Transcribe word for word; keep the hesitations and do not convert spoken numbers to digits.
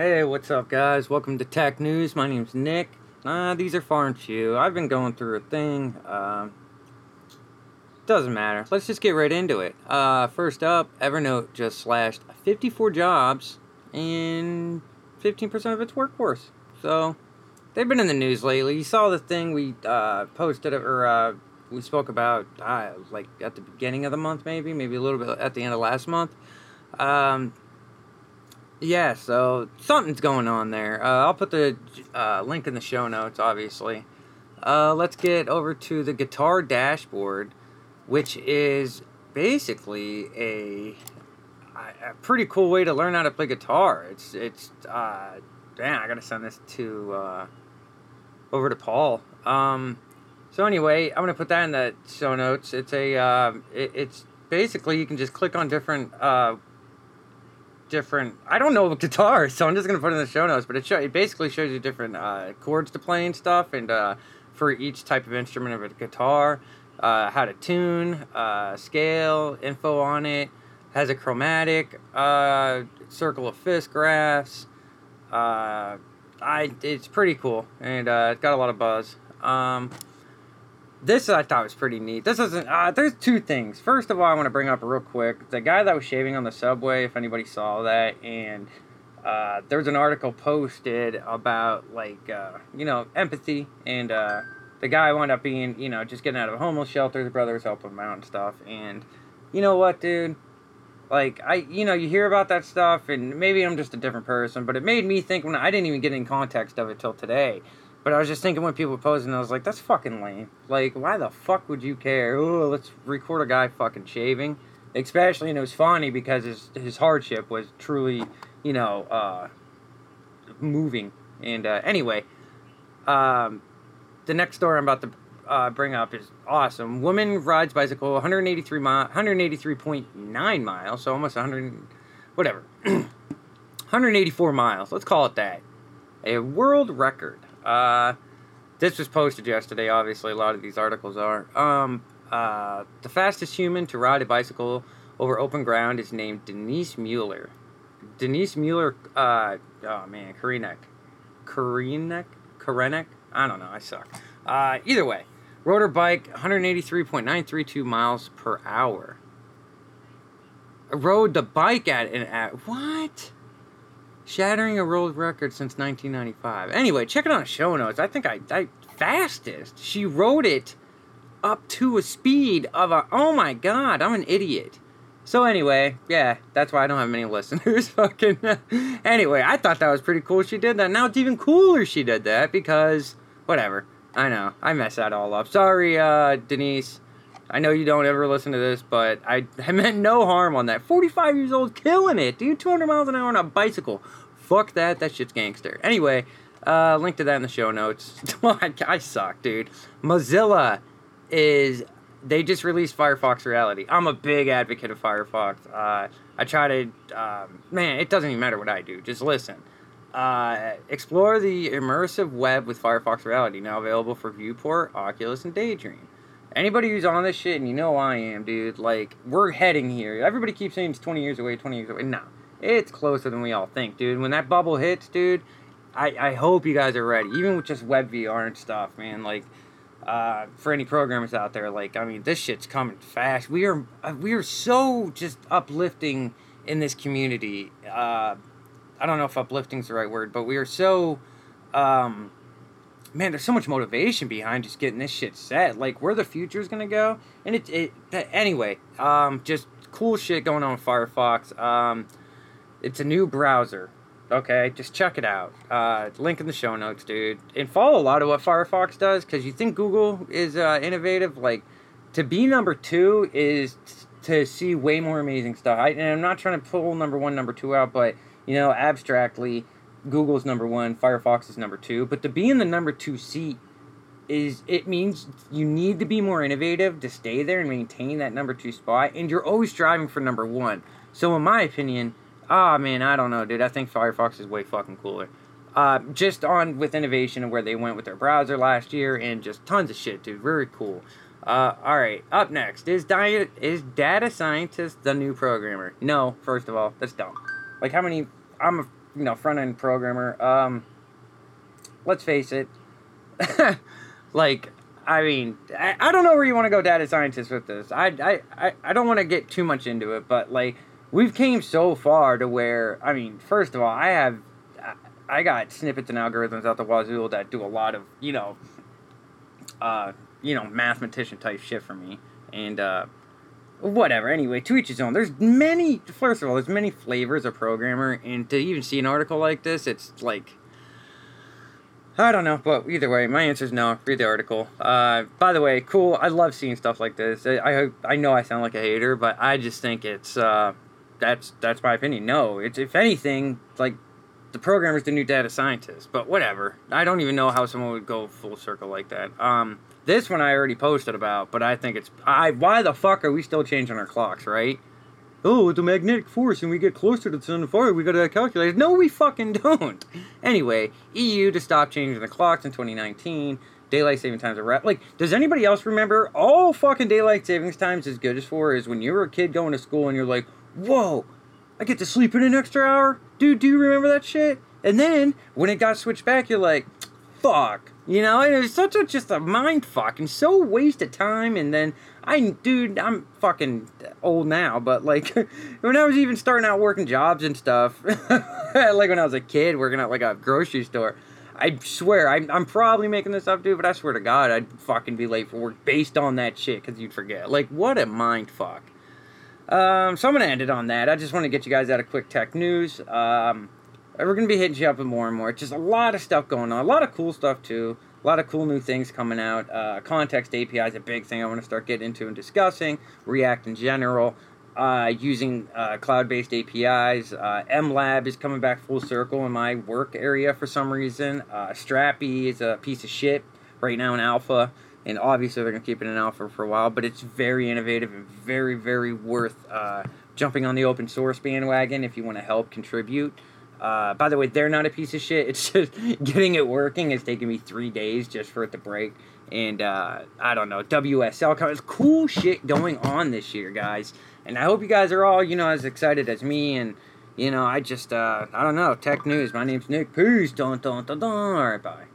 Hey, what's up guys? Welcome to Tech News. My name's Nick. Uh, these are far and few. I've been going through a thing. Um, doesn't matter. Let's just get right into it. Uh, first up, Evernote just slashed fifty-four jobs and fifteen percent of its workforce. So, they've been in the news lately. You saw the thing we uh, posted, or uh, we spoke about, uh, like at the beginning of the month maybe, maybe a little bit at the end of last month. Um... Yeah, so something's going on there. Uh, I'll put the uh, link in the show notes, obviously. Uh, let's get over to the Guitar Dashboard, which is basically a, a pretty cool way to learn how to play guitar. It's, it's uh, damn, I gotta send this to, uh, over to Paul. Um, so anyway, I'm gonna put that in the show notes. It's a, uh, it, it's basically you can just click on different, uh, different, I don't know about guitars, so I'm just going to put it in the show notes, but it, show, it basically shows you different uh, chords to play and stuff, and uh, for each type of instrument of a guitar, uh, how to tune, uh, scale, info on it, has a chromatic, uh, circle of fifths graphs, uh, I, it's pretty cool, and uh, it's got a lot of buzz. Um, This I thought was pretty neat. This isn't. Uh, there's two things. First of all, I want to bring up real quick the guy that was shaving on the subway. If anybody saw that, and uh, there's an article posted about like uh, you know empathy, and uh, the guy wound up being you know just getting out of a homeless shelter. His brothers help him out and stuff. And you know what, dude? Like I, you know, you hear about that stuff, and maybe I'm just a different person, but it made me think when I didn't even get in context of it till today. But I was just thinking when people were posing, I was like, that's fucking lame. Like, why the fuck would you care? Oh, let's record a guy fucking shaving. Especially, and it was funny because his his hardship was truly, you know, uh, moving. And uh, anyway, um, the next story I'm about to uh, bring up is awesome. Woman rides bicycle one hundred eighty-three mi- one hundred eighty-three point nine miles, so almost one hundred, whatever. one hundred eighty-four miles, let's call it that. A world record. Uh, this was posted yesterday, obviously, a lot of these articles are. Um, uh, the fastest human to ride a bicycle over open ground is named Denise Mueller. Denise Mueller, uh, oh man, Karenek. Karenek? Karenek? I don't know, I suck. Uh, either way, rode her bike one hundred eighty-three point nine three two miles per hour. Rode the bike at an at, what? Shattering a world record since nineteen ninety-five. Anyway, check it on the show notes. I think I, I fastest. She rode it up to a speed of a, oh my god, I'm an idiot. So anyway, yeah, that's why I don't have many listeners. Fucking, anyway, I thought that was pretty cool she did that. Now it's even cooler she did that because, whatever. I know, I messed that all up. Sorry, uh, Denise. I know you don't ever listen to this, but I, I meant no harm on that. forty-five years old, killing it, dude. two hundred miles an hour on a bicycle. Fuck that. That shit's gangster. Anyway, uh, link to that in the show notes. I, I suck, dude. Mozilla is... They just released Firefox Reality. I'm a big advocate of Firefox. Uh, I try to... Um, man, it doesn't even matter what I do. Just listen. Uh, explore the immersive web with Firefox Reality. Now available for Viewport, Oculus, and Daydream. Anybody who's on this shit, and you know I am, dude, like, we're heading here. Everybody keeps saying it's twenty years away, twenty years away. No, it's closer than we all think, dude. When that bubble hits, dude, I, I hope you guys are ready. Even with just WebVR and stuff, man, like, uh, for any programmers out there, like, I mean, this shit's coming fast. We are, we are so just uplifting in this community. Uh, I don't know if uplifting's the right word, but we are so, um... man, there's so much motivation behind just getting this shit set. Like, where the future's gonna go. And it, it anyway, um, just cool shit going on with Firefox. Um, it's a new browser. Okay, just check it out. Uh, link in the show notes, dude. And follow a lot of what Firefox does, because you think Google is uh, innovative. Like, to be number two is t- to see way more amazing stuff. I, and I'm not trying to pull number one, number two out, but, you know, abstractly... Google's number one, Firefox is number two, but to be in the number two seat is, it means you need to be more innovative to stay there and maintain that number two spot, and you're always striving for number one. So in my opinion, ah oh man, I don't know, dude, I think Firefox is way fucking cooler. Uh, just on with innovation and where they went with their browser last year, and just tons of shit, dude, very cool. Uh, alright, up next, is, di- is data scientist the new programmer? No, first of all, that's dumb. Like how many, I'm a you know, front-end programmer, um, let's face it, like, I mean, I, I don't know where you want to go data scientist with this. I, I, I don't want to get too much into it, but, like, we've came so far to where, I mean, first of all, I have, I got snippets and algorithms out the wazoo that do a lot of, you know, uh, you know, mathematician type shit for me, and, uh, whatever, anyway, to each his own. There's many, first of all, there's many flavors of programmer, and to even see an article like this, it's like, I don't know, but either way, my answer is no. Read the article. Uh, by the way, cool, I love seeing stuff like this. I, I, I know I sound like a hater, but I just think it's, uh, that's, that's my opinion. No, it's, if anything, like, the programmer's the new data scientist, but whatever. I don't even know how someone would go full circle like that. Um, this one I already posted about, but I think it's... I. Why the fuck are we still changing our clocks, right? Oh, it's a magnetic force, and we get closer to the sun and farther, we gotta calculate. No, we fucking don't! Anyway, E U to stop changing the clocks in twenty nineteen, daylight saving times are wrapped. Like, does anybody else remember? All fucking daylight savings times is good as for is when you were a kid going to school and you're like, whoa, I get to sleep in an extra hour? Dude, do you remember that shit? And then, when it got switched back, you're like, fuck. You know, and it was such a, just a mind fuck, and so waste of time, and then, I, dude, I'm fucking old now, but, like, when I was even starting out working jobs and stuff, like, when I was a kid working at, like, a grocery store, I swear, I'm, I'm probably making this up, dude, but I swear to God, I'd fucking be late for work based on that shit, because you'd forget. Like, what a mind fuck. Um, so I'm going to end it on that. I just want to get you guys out of quick tech news. Um, we're going to be hitting you up with more and more. It's just a lot of stuff going on. A lot of cool stuff, too. A lot of cool new things coming out. Uh, Context A P I is a big thing I want to start getting into and discussing. React in general. Uh, using uh, cloud-based A P Is. Uh, MLab is coming back full circle in my work area for some reason. Uh, Strapi is a piece of shit right now in alpha. And obviously, they're going to keep it in alpha for a while, but it's very innovative and very, very worth uh, jumping on the open source bandwagon if you want to help contribute. Uh, by the way, they're not a piece of shit. It's just getting it working. It's taken me three days just for it to break. And uh, I don't know, W S L. There's cool shit going on this year, guys. And I hope you guys are all, you know, as excited as me. And, you know, I just, uh, I don't know, tech news. My name's Nick. Peace. Dun, dun, dun, dun. All right, bye.